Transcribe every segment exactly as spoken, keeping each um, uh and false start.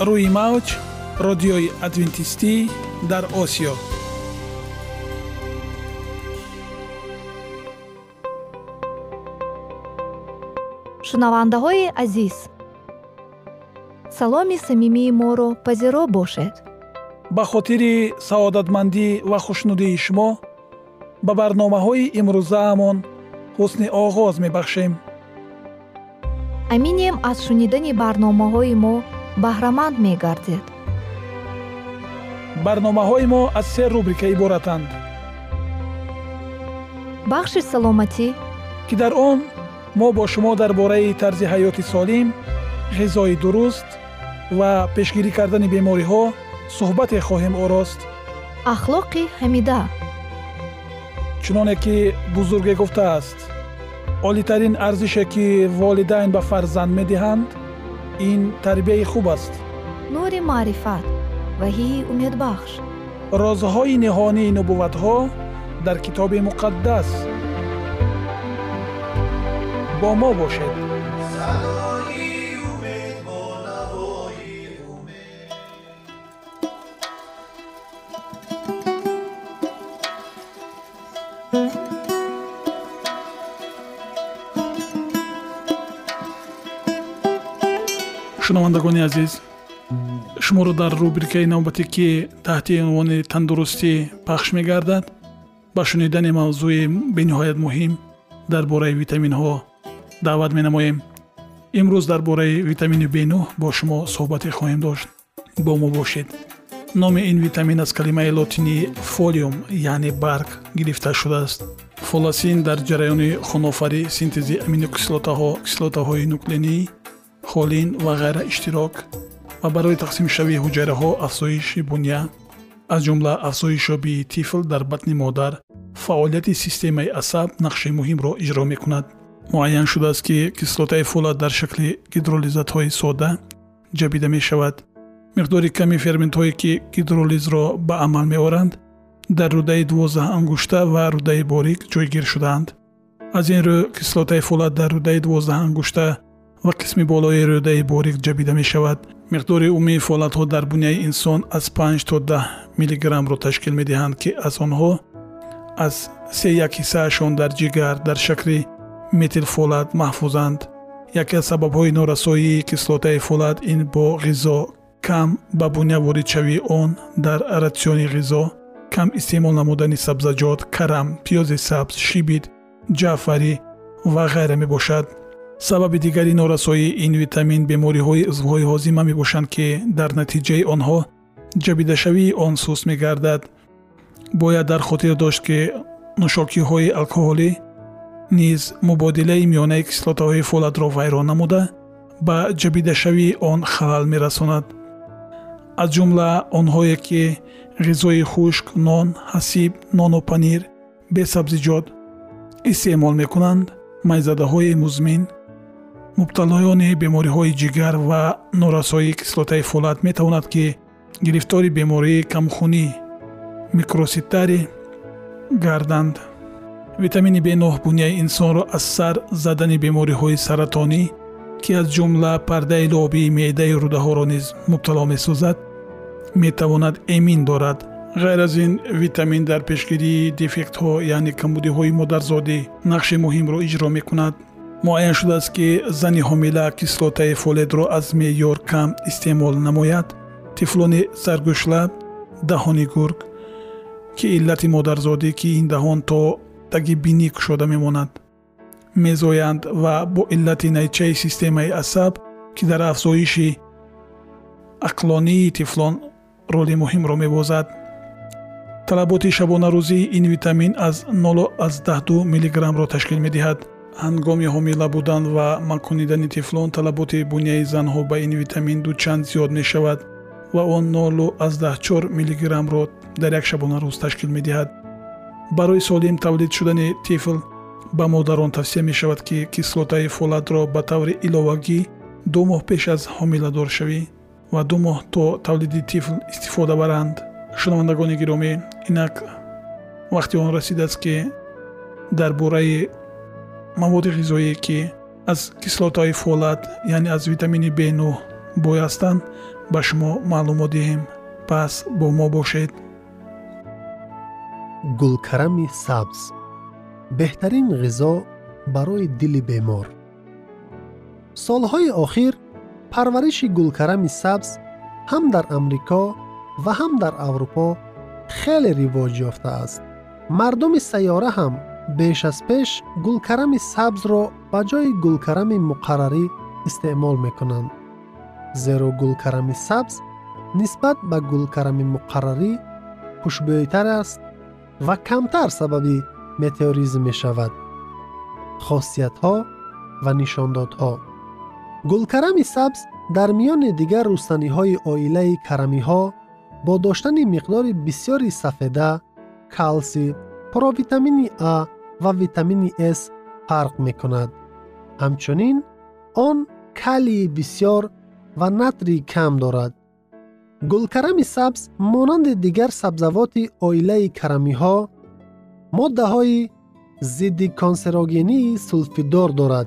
روی موج رادیوی ادوینتیستی در آسیا. шунавандаҳои азиз, саломи самимии моро пазиро бошед. ба хотири саодатмандӣ ва хушнудии шумо ба барномаҳои имрӯзаамон ҳусни оғоз мебахшем. аминем аз шунидани барномаҳои мо баҳраманд мегардед. барномаҳои мо аз се рубрика иборатанд. бахши саломатӣ ки дар он ما با شما درباره طرز حیات سالم، غذای درست و پیشگیری کردن بیماری‌ها صحبت خواهیم آورد. اخلاق حمیده. چنانه که بزرگ گفته است، عالی‌ترین ارزشی که والدین به فرزند می‌دهند، این تربیت خوب است. نور معرفت و هی امید بخش. رازهای نهانی نبوت‌ها در کتاب مقدس. با ما باشد. شنوندگان عزیز، شما را در روبریکای نوبتی که تحت عنوان تندرستی پخش می‌گردد با شنیدن موضوع بین‌نهایت مهم درباره ویتامین‌ها دعوت می‌نماییم. امروز درباره ویتامین بی نه با شما صحبت خواهیم داشت. با ما باشید. نام این ویتامین از کلمه لاتینی فولیوم یعنی برگ گرفته شده است. فولاسین در جریان خونآفرینی سنتز امینوکسیلات‌ها، کسیلات‌های نوکلئینی، خولین و غیره اشتراک و برای تقسیم شوی حجره‌ها افزایش بنیه از جمله افزایش یابی طفل در بطن مادر فعالیت سیستم عصب نقش مهم را اجرا می‌کند. معین شده است که کسیلات‌های فولاد در شکل هیدرولیزات‌های ساده جذب می‌شود. مقدار کمی فرمنت‌هایی که هیدرولیز را به عمل می‌آورند در روده دوازده انگشته و روده باریک جایگیر شده‌اند. از این رو کسیلات‌های فولاد در روده دوازده انگشته و قسم بالای روده باریک جذب می‌شود. مقدار عمومی فولادها در بنیه انسان از پنج تا ده میلی گرم را تشکیل می‌دهند که از آنها از سه یک حصه‌شان در جگر در شکل متیل فولاد محفوظند. یکی از سبب‌های نارسایی کسیلات‌های فولاد این با غذا کم به بنیه وارد شوی آن در راسیون غذا کم استعمال نمودن سبزیجات، کرم، پیاز سبز، شیبید، جعفری و غیره میباشد. سبب دیگری نارسایی این ویتامین بیماری‌های عضوهای هاضمه میباشند که در نتیجه آنها جبیده شوی آن سوس میگردد. باید در خاطر داشت که نوشاکی‌های الکلی نیز مبادله میانه کسیلات‌های فولاد را ویران نموده به جبیده شوی آن خلل میرساند. از جمله آنهایی که غذای خشک، نان، حسیب، نان و پنیر به سبزیجات استعمال میکنند، میزده‌های مزمن، مبتلایان بیماری‌های جگر و نارسایی کسیلات‌های فولاد میتواند که گرفتار بیماری کمخونی میکروسیتری گردند. ویتامین بی نه بنیه انسان را از سر زدن بیماری‌های سرطانی که از جمله پرده لابی معده روده ها را نیز مبتلا می‌سازد می‌تواند امین دارد. غیر از این ویتامین در پیشگیری دیفکت‌ها یعنی کمبودی‌های مادرزادی نقش مهم را اجرا می‌کند. معین شده است که زن حامله کسیلات‌های فولاد را از معیار کم استعمال نماید، طفلان سرگشته، دهان گرگ که علت مادرزادی که این دهان تا تگی بینی کشوده میماند میزایند و با علت نیچه سیستم عصب که در افزایش عقلانی طفلان رول مهم را میبازد. طلبات شبانه روزی این ویتامین از نه تا ده میلی گرم را تشکیل میدهد. هنگام حامله بودن و مکانیدن طفلان طلبات بنیه زنها به این ویتامین دو چند زیاد میشود و آن نه تا چهار میلی گرم را در یک شبانه روز تشکیل میدهد. برای سالم تولید شدن طفل به مادران توصیه می شود که کسیلات‌های فولاد را به طور علاوگی دو ماه پیش از حامله دار شوی و دو ماه تا تولید طفل استفاده برند. شنوندگان گرامی، اینک وقتی آن رسیده است که درباره مواد غذایی که از کسیلات‌های فولاد یعنی از ویتامین بی نه بایستند به شما معلومات دهیم. پس با ما باشید. گلکرم سبز، بهترین غذا برای دل بیمار. سالهای آخر پرورش گلکرم سبز هم در امریکا و هم در اروپا خیلی رواج یافته است. مردم سیاره هم بیش از پیش گلکرم سبز را به جای گلکرم مقرری استعمال میکنند، زیرا گلکرم سبز نسبت به گلکرم مقرری خوشبویتر است و کمتر سبب متئوریزم می شود. خاصیت ها و نشانداد ها. گلکرم سبز در میان دیگر روستنی های آیله کرمی ها با داشتن مقدار بسیاری سفیده، کالسی، پروویتامین آ و ویتامین اس فرق می کند. همچنین آن کالی بسیار و نتری کم دارد. گلکرم سبز مانند دیگر سبزوات آیله کرمی ها ماده های ضد کانسروگنی سولفیدار دارد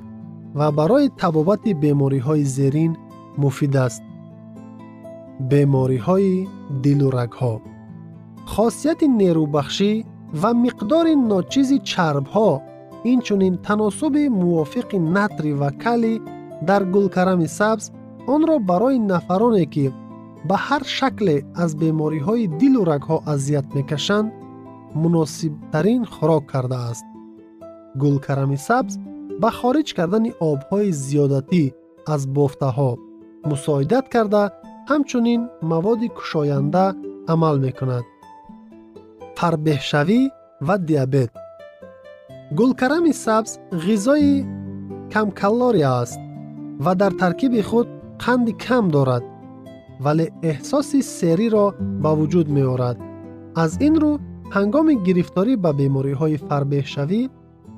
و برای تبابت بیماری های زیرین مفید است. بیماری های دل و رگ ها. خاصیت نیروبخشی و مقدار ناچیز چرب ها اینچنین تناسب موافق نتری و کالی در گلکرم سبز آن را برای نفرانی که به هر شکل از بیماری های دل و رگ ها اذیت میکشند مناسب ترین خوراک کرده است. گلکرم سبز به خارج کردن آبهای زیادتی از بافته ها مساعدت کرده، همچنین مواد کشاینده عمل میکند. فربهشوی و دیابت. گلکرم سبز غذای کم کالری است و در ترکیب خود قند کم دارد، ولی احساس سیری را به وجود می آورد. از این رو هنگام گرفتاری به بیماری های فربهشوی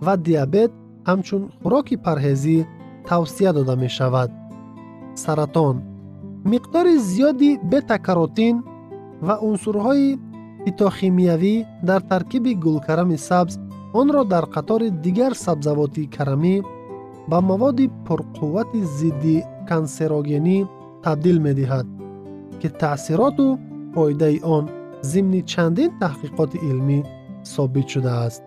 و دیابت همچون خوراک پرهیزی توصیه داده می شود. سرطان. مقدار زیادی بتا کاروتین و عنصرهای فیتوشیمیایی در ترکیب گلکرم سبز آن را در قطار دیگر سبزوات کرمی با مواد پرقوت ضد کانسروگنی تبدیل می دهد که تأثیرات و فایده آن ضمن چندین تحقیقات علمی ثابت شده است.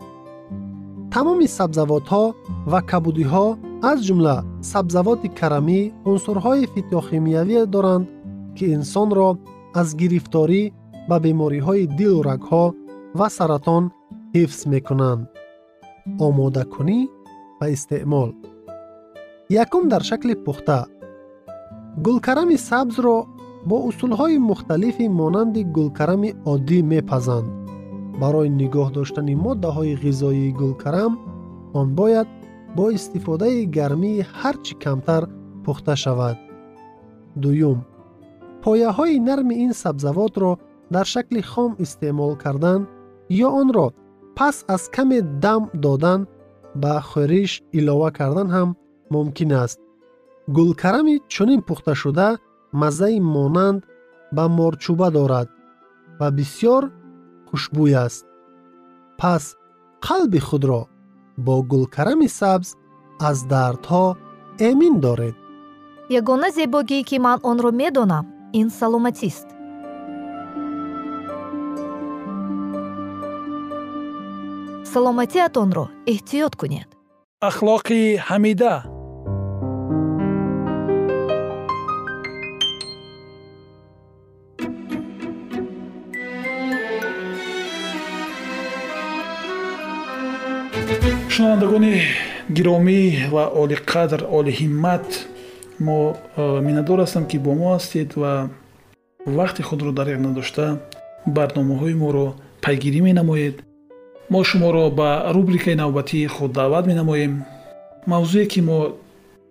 تمام سبزوات ها و کبودی ها از جمله سبزوات کرمی عنصرهای فیتوشیمیایی دارند که انسان را از گرفتاری به بیماری های دل و رگ ها و سرطان حفظ می کنند. آماده کنی و استعمال. یکم در شکل پخته. گلکرم سبز را با اصولهای مختلفی مانند گلکرم عادی میپزند. برای نگاه داشتن ماده های غذایی گلکرم آن باید با استفاده گرمی هرچی کمتر پخته شود. دوم، پایه های نرم این سبزوات را در شکل خام استعمال کردن یا آن را پس از کم دم دادن به خورش علاوه کردن هم ممکن است. گلکرم چنین پخته شده مزه مانند به مارچوبه دارد و بسیار خوشبوی است. پس قلب خود را با گلکرم سبز از دردها امین دارید. یگانه زیبایی که من آن را میدانم این سلامتی است. سلامتیتان را احتیاط کنید. اخلاق حمیده. شنوندگان گرامی و عالی قدر عالی همت، ما منندار هستم که با ما هستید و وقت خود رو دریغ نداشته برنامه های ما رو پیگیری می نمایید. ما شما را به روبریک نوبتی خود دعوت می نماییم. موضوعی که ما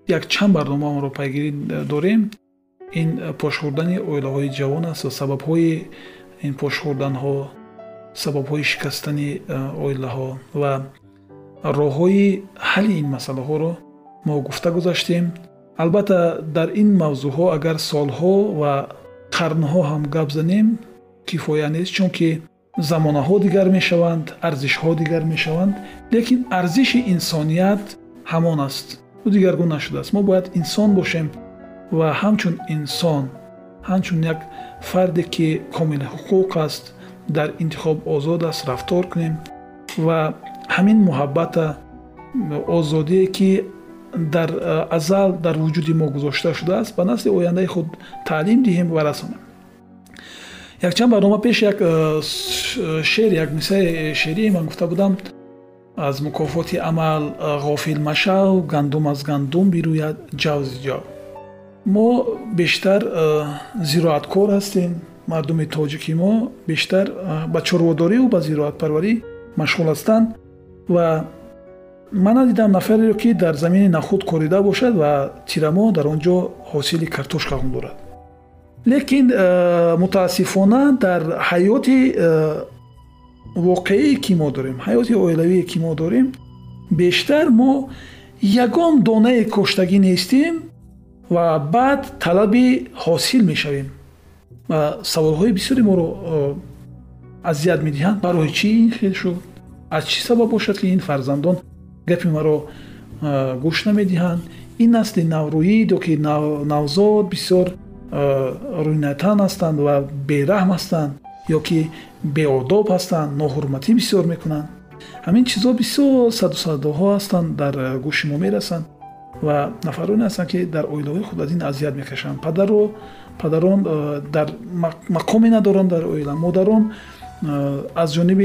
یک چند برنامه ما رو پیگیری داریم این پاشوردن آیله های جوان است و سبب های این پاشوردن ها، سبب های شکستن آیله ها و راه های حل این مسئله ها رو ما گفته گذاشتیم. البته در این موضوع ها اگر سال ها و قرن ها هم گپ زنیم کفایه نیست، چون که زمانه ها دیگر می شوند، ارزش ها دیگر می شوند، لیکن ارزش انسانیت همان است و دیگر گونه نشده است. ما باید انسان باشیم و همچون انسان، همچون یک فردی که کامل حقوق است، در انتخاب آزاد است رفتار کنیم و همین محبت آزادی که در ازل در وجود ما گذاشته شده است به نسل آینده خود تعلیم دهیم و رسانیم. یک چند برنامه پیش یک شعر، یک مثال شعری من گفته بودم: از مکافات عمل غافل مشو، گندم از گندم بیروید جوز جا. ما بیشتر زراعتکار هستیم، مردم تاجیکی ما بیشتر به چرواداری و به زراعت پروری مشغول هستند و من ندیدم نفری رو که در زمین نخود کاریده باشد و تیرما در آنجا حاصل کارتوش خواهند دارد. لیکن متاسفانه در حیات واقعی که ما داریم، حیات اولیوی که ما داریم، بیشتر ما یگان دانه کشتگی نیستیم و بعد طلب حاصل میشویم و سوالهای بسیاری ما رو اذیت میدهند. برای چی این خیلی شد؟ از چی سبب باشد که این فرزندان گپی ما رو گوش نمیدهند؟ این نسل نورویی دو که نوزاد بسیار روینتان هستند و بیرحم هستند یا که بیاداب هستند، ناحرمتی بسیار میکنند. همین چیزها بسیار صد و صدها هستند در گوش ما میرسند و نفرانی هستند که در اویلوی خود از این اذیت میکشند. پدر و پدران در مقامی ندارند در اویلا، مادران از جانب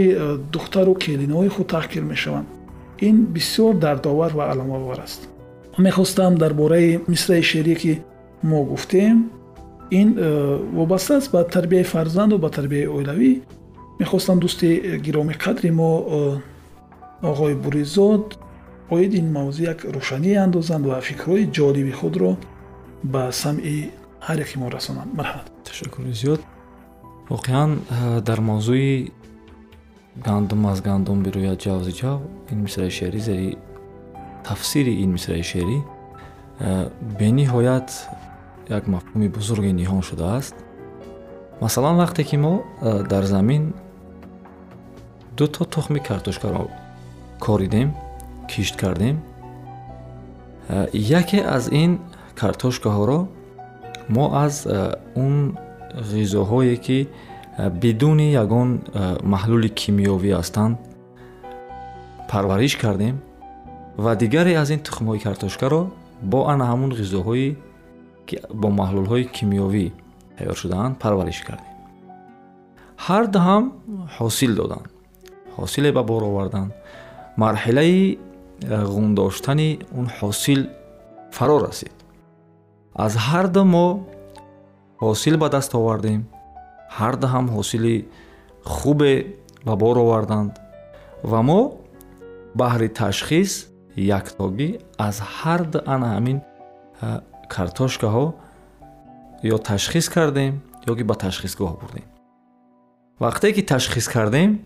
دختر و کلینهای خود تحقیر میشوند. این بسیار دردآور و الم آور است. میخواستم درباره مصرع شعری که ما گفتیم، این وابسته است به تربیه فرزند و به تربیه اولوی. میخواستم دوست گرامی قدر ما آقای بوری‌زاد باید این موضوع یک روشنی اندازند و فکرهای جالب خود را به سمع هر یک ما رسانند. مرحمت. تشکر زیاد. واقعا در موضوع گندم از گندم بیروید جوز جو، این مصرع شعری زیر تفسیر این مصرع شعری به نهایت یک مفهوم بزرگ نیهان شده است. مثلا وقتی که ما در زمین دو تا تخم کارتوشکا را کاریدیم، کشت کردیم، یکی از این کارتوشکاها را ما از اون غذاهایی که بدون یگان محلول کیمیایی هستند پرورش کردیم و دیگری از این تخم‌های کارتوشکا را با آن همون غذاهایی که با محلول‌های کیمیایی تیار شده‌اند پرورش کردیم. هر دو هم حاصل دادند، حاصل به بار آوردند. مرحله غون داشتن اون حاصل فرا رسید. از هر دو ما حاصل به دست آوردیم، هر دو هم حاصل خوب به بار آوردند و ما بهر تشخیص یکتاگی از هر دو آن همین کارتوشکاها یا تشخیص کردیم یا که با تشخیصگاه بردیم. وقتی که تشخیص کردیم،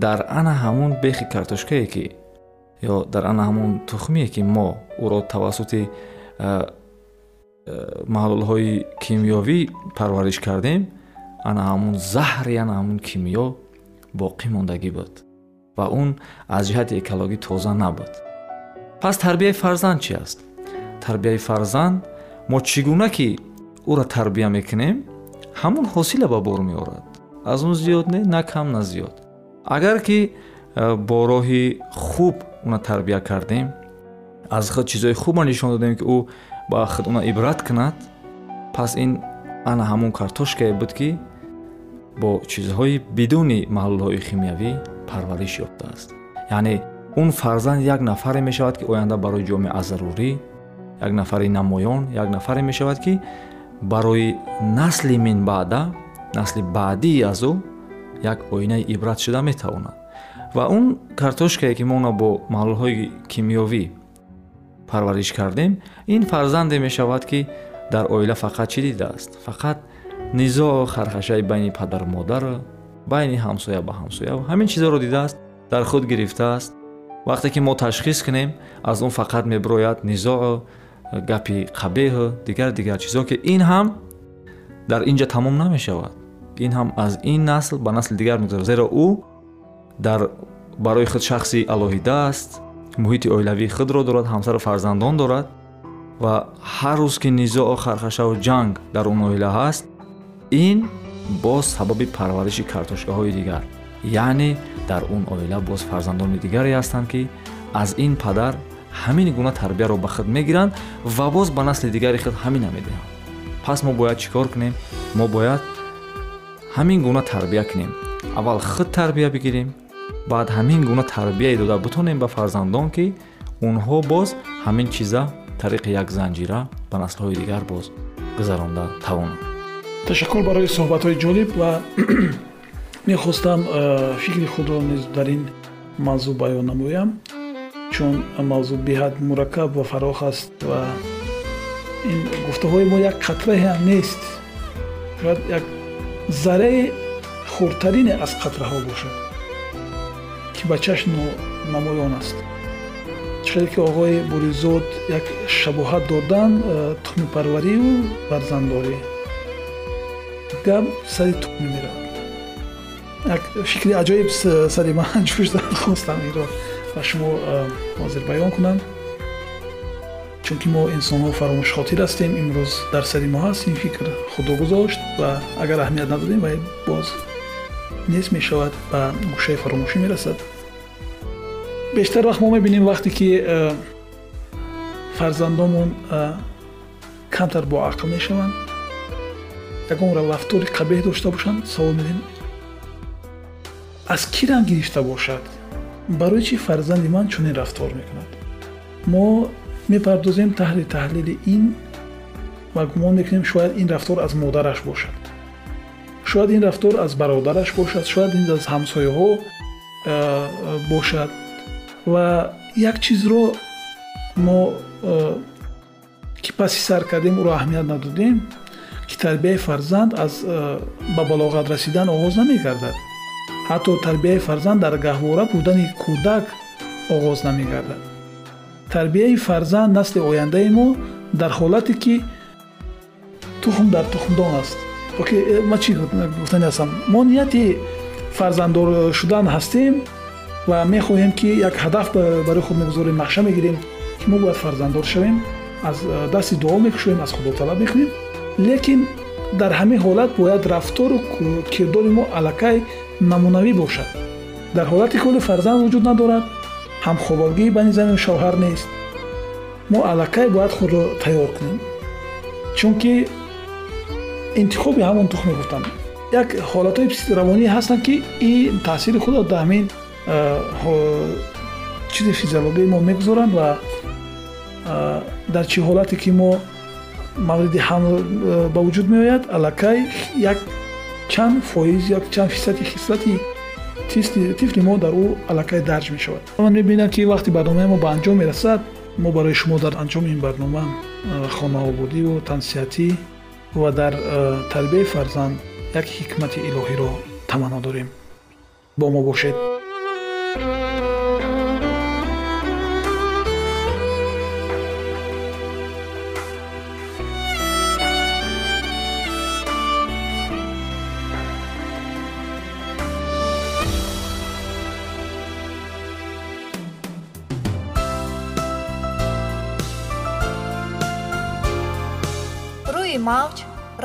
در آن همون بیخ کارتوشکایی که یا در آن همون تخمی که ما او را توسط محلول‌های کیمیایی پرورش کردیم، آن همون زهر یا آن همون کیمیا باقی ماندگی بود و اون از جهت اکولوژی تازه نبود. پس تربیه فرزند چی است؟ تربیه فرزند ما چگونه که او را تربیه میکنیم همون حاصل به بار میآورد، از اون زیاد نه نه کم نه زیاد. اگر که با راه خوب اون را تربیه کردیم، از خود چیزای خوب نشون دادیم که او با خود اون را عبرت کند، پس این آن همون کارتوشکای بود که با چیزهای بدون محلول‌های شیمیایی پرورش یافته است. یعنی اون فرزند یک نفر می شود که آینده برای جامعه ضروری، یک نفری نمایان، یک نفری می شود که برای نسل من بعد، نسل بعدی از او یک آینه عبرت شده می تواند. و اون کارتوشکایی که ما اون را با محلول‌های کیمیایی پرورش کردیم، این فرزند می شود که در آیله فقط چی دیده است؟ فقط نزاع و خرخشه بین پدر و مادر، بین همسایه به همسایه و همین چیزا رو دیده است، در خود گرفته است. وقتی که ما تشخیص کنیم، از اون فقط میبروید نزاع، گپی قبیح، دیگر دیگر چیزا که این هم در اینجا تمام نمیشود. این هم از این نسل به نسل دیگر میگذره، زیرا او در برای خود شخصی الهیده است، محیط اویلوی خود رو دارد، همسر و فرزندان دارد و هر روز که نزاع و خرخشه و جنگ در اون ناحیه هست، این باز سبب پرورش کارتوشکاهای دیگر، یعنی در اون اویلا باز فرزندان دیگری هستند که از این پدر همین گونه تربیه رو به خود میگیرند و باز به نسل دیگری خود همین میدهند. پس ما باید چیکار کنیم؟ ما باید همین گونه تربیه کنیم. اول خود تربیه بگیریم، بعد همین گونه تربیه داده بتونیم به فرزندان که اونها باز همین چیزا طریق یک زنجیره به نسل های دیگر باز گذرانده توانند. تشکر برای صحبت های جالب و میخواستم فکر خود را نیز در این موضوع بیان نمویم، چون موضوع بی‌حد مرکب و فراخ است و این گفته‌های ما یک قطره هم نیست، شاید یک ذره خردترین از قطره ها باشد که به چشم نمایان است. چقدر که آقای بوری‌زاد یک شباهت دادن تخم پروری و فرزندداری، گپ سر تخم میرود. یک فکر عجایب سری من جوش داد، خواستم این را با شما حاضر بیان کنم، چون که ما انسان ها فراموش خاطر هستیم. امروز در سری ما هست، این فکر خدا گذاشت و اگر اهمیت ندادیم باید باز نیست می شود و گوشه فراموشی می رسد. بیشتر وقت ما می بینیم وقتی که فرزندامون کمتر با عقل می شوند، یک اون را رفتار قبیح داشته باشند، سوال می دیم از کی رنگ گرفته باشد، برای چی فرزند من چنین رفتار میکند. ما میپردازیم تحلیل تحلیل این و گمان میکنیم شاید این رفتار از مادرش باشد، شاید این رفتار از برادرش باشد، شاید این از همسایه ها باشد و یک چیز رو ما که پسی سر کردیم رو اهمیت ندادیم که تربیه فرزند از به بلاغت رسیدن آغاز نمیگردد. حتی تربیه فرزند در گهواره بودن کودک آغاز نمی‌گردد. تربیه فرزند نسل آینده ما در حالتی که تخم در تخمدان است. اوکی، ما چی گفتن هستم؟ ما نیت فرزنددار شدن هستیم و می‌خواهیم که یک هدف برای خود می‌گذاریم، نقشه می‌گیریم که ما باید فرزنددار شویم، از دست دعا می‌کشیم، از خدا طلب می‌کنیم، لیکن در همه حالت باید رفتار و کردار ما علاقه نمونوی باشد. در حالتی که فرزند وجود ندارد، هم خوابگی بین زن و شوهر نیست. ما علاقه باید خود را تیار کنیم، چون که انتخاب همون تخم گفتم یک حالتهای روانی هستند که این تاثیر خود را در همین چیز فیزیولوژی ما میگذارند و در چه حالتی که ما مورد حمل با وجود میآید، علاقه یک چند فایز یا چند فیصدی خصلتی طفل ما در او علاقه درج می شود. من می بینم که وقتی برنامه ما به انجام می رسد، ما برای شما در انجام این برنامه خانوادگی و تنصیحاتی و در تربیت فرزند یک حکمت الهی را تمنا داریم. با ما باشید. موج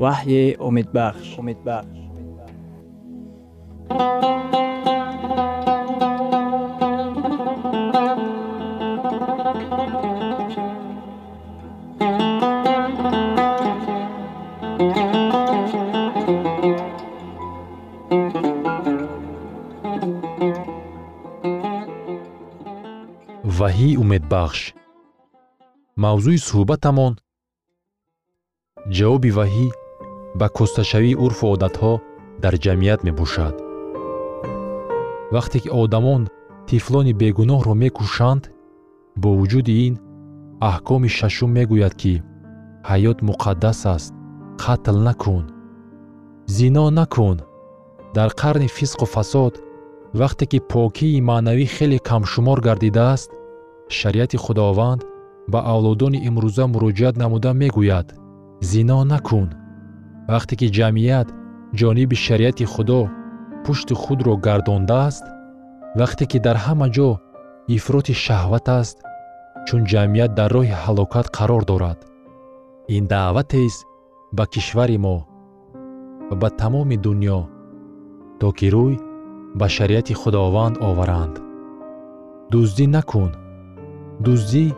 وحی امیدبخش. امیدبخش. وحی امیدبخش موضوع صحبتمان جواب وحی با کستشوی عرف و عادتها در جمعیت می باشد. وقتی که آدمان طفلان بیگناه را می کشند، با وجود این احکام ششم می گوید که حیات مقدس است، قتل نکن، زنا نکن. در قرن فسق و فساد وقتی که پاکی معنوی خیلی کم شمار گردیده است، شریعت خداوند به اولادان امروزه مراجعت نموده می گوید زنا نکن. وقتی که جمعیت جانب شریعت خدا پشت خود را گردانده است، وقتی که در همه جا افراط شهوت است، چون جمعیت در راه هلاکت قرار دارد. این دعوت است به کشور ما و به تمام دنیا تا که روی به شریعت خداوند آورند. دزدی نکن. دزدی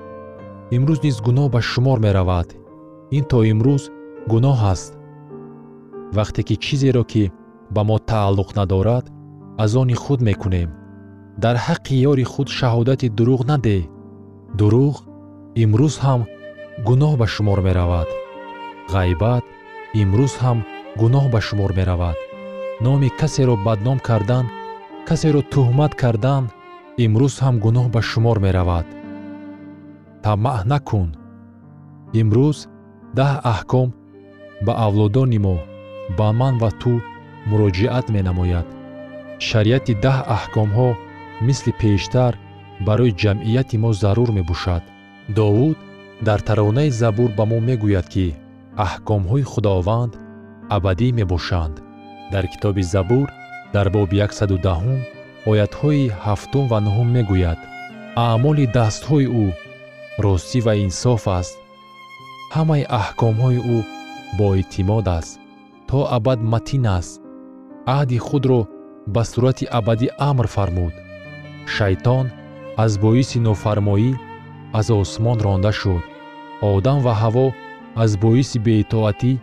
امروز نیز گناه به شمار می رود. این تا امروز گناه است. وقتی که چیزی را که به ما تعلق ندارد از آن خود می کنیم. در حق یار خود شهادت دروغ نده. دروغ امروز هم گناه به شمار می رود. غیبت امروز هم گناه به شمار می رود. نام کسی را بدنام کردن، کسی را تهمت کردن امروز هم گناه به شمار می رود. طمع نکن. امروز ده احکام به اولادان ما، به من و تو مراجعت می نماید. شریعت ده احکام ها مثل پیشتر برای جمعیت ما ضرور می باشد. داوود در ترانه زبور به ما می گوید که احکام های خداوند ابدی می باشند. در کتاب زبور در باب صد و ده آیت های هفت و نه می گوید اعمال دست های او راستی و انصاف است. همه احکام های او با اعتماد است. تا ابد متین است. عهد خود را به صورت ابدی امر فرمود. شیطان از باعث نافرمایی از آسمان رانده شد. آدم و هوا از باعث بی‌اطاعتی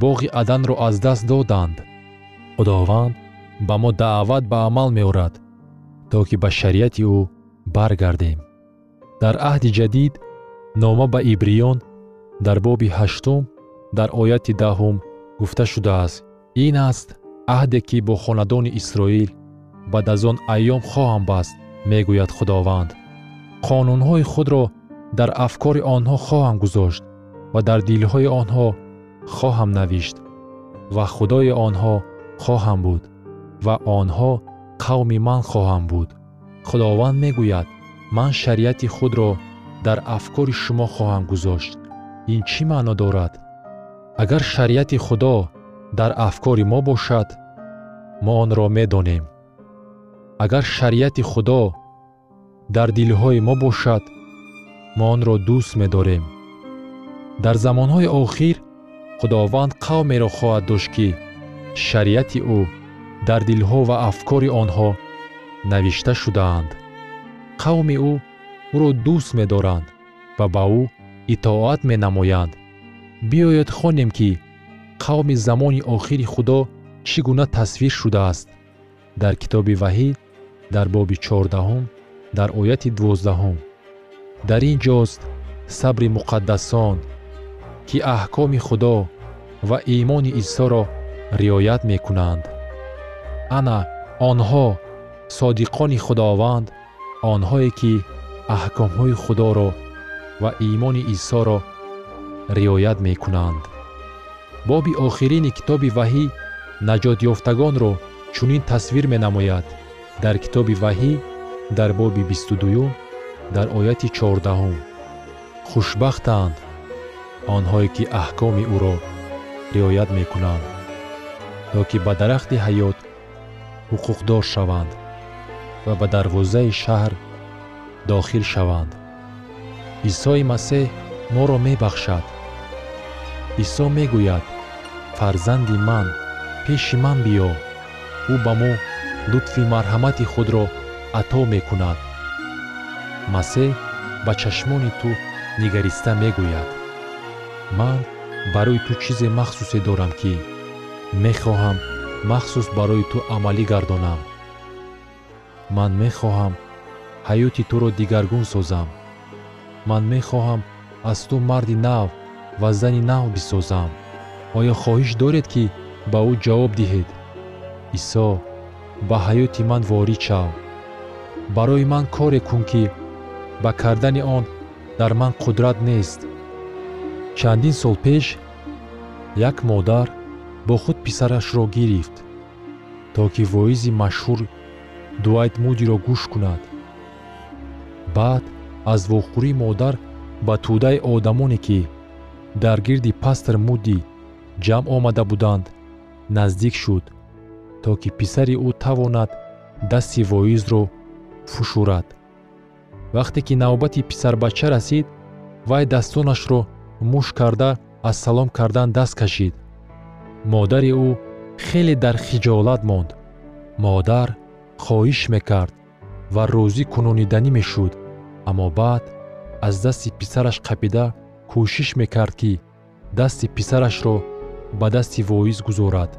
باغ عدن را از دست دادند. خداوند به ما دعوت به عمل می آورد تا که به شریعت او برگردیم. در عهد جدید نامه به عبریان در باب هشتم در آیت دهم گفته شده است این است عهدی که با خاندان اسرائیل بعد از آن ایام خواهم بست، میگوید خداوند. قانونهای خود را در افکار آنها خواهم گذاشت و در دلهای آنها خواهم نوشت و خدای آنها خواهم بود و آنها قوم من خواهم بود. خداوند میگوید من شریعت خود را در افکار شما خواهم گذاشت. این چی معنا دارد؟ اگر شریعت خدا در افکار ما باشد، ما آن را می دانیم. اگر شریعت خدا در دلهای ما باشد، ما آن را دوست می داریم. در زمانهای آخیر خداوند قومی را خواهد داشت که شریعت او در دلها و افکار آنها نوشته شده اند. قوم او او را دوست می دارند و با او اطاعت می نمایند. بیاید خوانیم که قوم زمان آخر خدا چگونه تصویر شده است. در کتاب وحی در باب چهاردهم در آیت دوازده در این جاست صبر مقدسان که احکام خدا و ایمان عیسی را رعایت می کنند. انا آنها صادقان خداوند، آنهایی که احکام های خدا را و ایمان عیسی را رعایت می کنند. باب آخرین کتاب وحی نجات یافتگان را چنین تصویر می نماید. در کتاب وحی در باب بیست و دو در آیت چهارده خوشبختند آنهایی که احکام او را رعایت می کنند تا که به درخت حیات حقوقدار شوند و به دروازه شهر داخل شوند. عیسی مسیح ما را می بخشد. عیسی می گوید فرزندی من پیش من بیا. او به ما لطف مرحمت خود را عطا می کند. مسیح به چشمان تو نگریسته می گوید من برای تو چیز مخصوصی دارم که می خواهم مخصوص برای تو عملی گردانم. من می خواهم ҳаёти туро дигаргун созам. Ман мехоҳам аз ту марди нав ва зани нав бисозам. Оё хоҳиш доред, ки ба ӯ ҷавоб диҳед? Исо, ба ҳаёти ман ворид шав. барои ман коре кун, ки ба кардани он дар ман қудрат нест. Чандин сол пеш як модар бо худ писарашро гирифт, то ки воизи машҳур дуайт Мудиро гӯш кунад. баъд аз вохӯрии модар ба тӯдаи одамоне, ки дар гирди пастор Муди ҷамъ омада буданд, наздик шуд, то ки писари ӯ тавонад дасти воизро фушурад. вақте ки навбати писарбача расид, вай дастонашро муш карда аз салом кардан даст кашид. модари ӯ хеле дар хиҷолат монд. модар хоҳиш мекард ва рӯзӣ кунониданӣ мешуд, аммо баъд аз дасти писараш қапида кӯшиш мекард, ки дасти писарашро ба дасти воиз гузорад.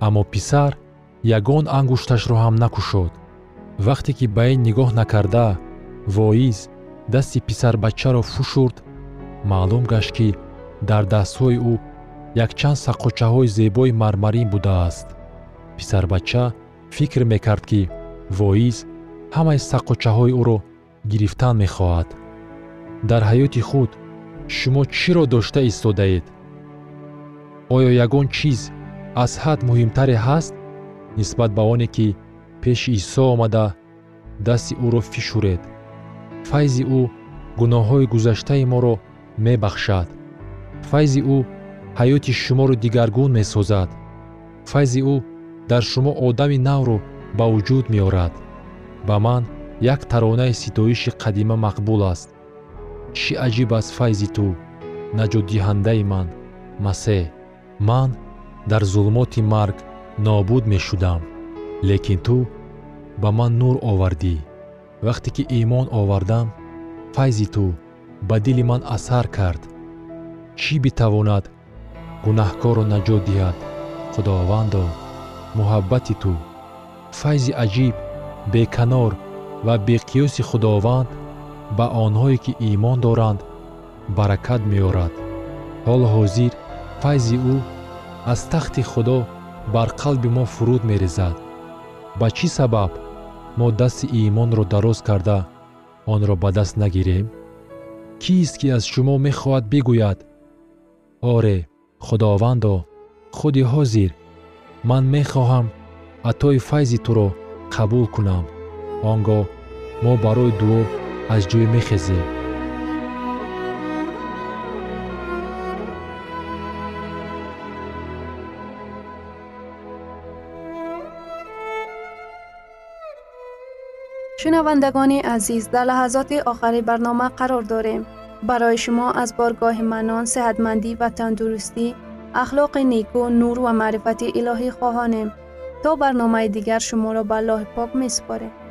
аммо писар ягон ангушташро ҳам накушод. вақте ки ба ин нигоҳ накарда воиз дасти писарбачаро фушурд, маълум гашт, ки дар дастҳои ӯ якчанд саққучаҳои зебои мармарин будааст. писарбача фикр мекард, ки воиз ҳамаи саққучаҳои ӯро гирифтан мехоҳад. дар ҳаёти худ шумо чиро дошта истодаед? оё ягон чиз аз ҳад муҳимтаре ҳаст нисбат ба оне, ки пеши Исо омада дасти ӯро фишуред? файзи ӯ гуноҳҳои гузаштаи моро мебахшад. файзи ӯ ҳаёти шуморо дигаргун месозад. файзи ӯ дар шумо одами навро ба вуҷуд меорад. ба ман як таронаи ситоиши қадима мақбул аст. чӣ аҷиб аст файзи ту, наҷотдиҳандаи ман, масеҳ. ман дар зулмоти марг нобуд мешудам, лекин ту ба ман нур овардӣ. вақте ки имон овардам, файзи ту ба дили ман асар кард. чӣ битавонад гунаҳкорро наҷот диҳад? худовандо, муҳаббати ту, файзи аҷиб, беканор ва беқиёси худованд ба онҳое ки имон доранд баракат меорад. ҳоло ҳозир файзи ӯ аз тахти худо бар қалби мо фуруд мерезад. ба чӣ сабаб мо дасти имонро дароз карда онро ба даст нагирем? кист, ки аз шумо мехоҳад бигӯяд: оре, худовандо, худи ҳозир, ман мехоҳам атои файзи туро қабул кунам. он гоҳ мо барои дуо аз ҷой мехезем. شنوندگان عزیز، در لحظات آخر برنامه قرار داریم. برای شما از بارگاه منان، صحتمندی و تندرستی، اخلاق نیکو، نور و معرفت الهی خواهانیم. تا برنامه دیگر شما را به الله پاک می‌سپاریم.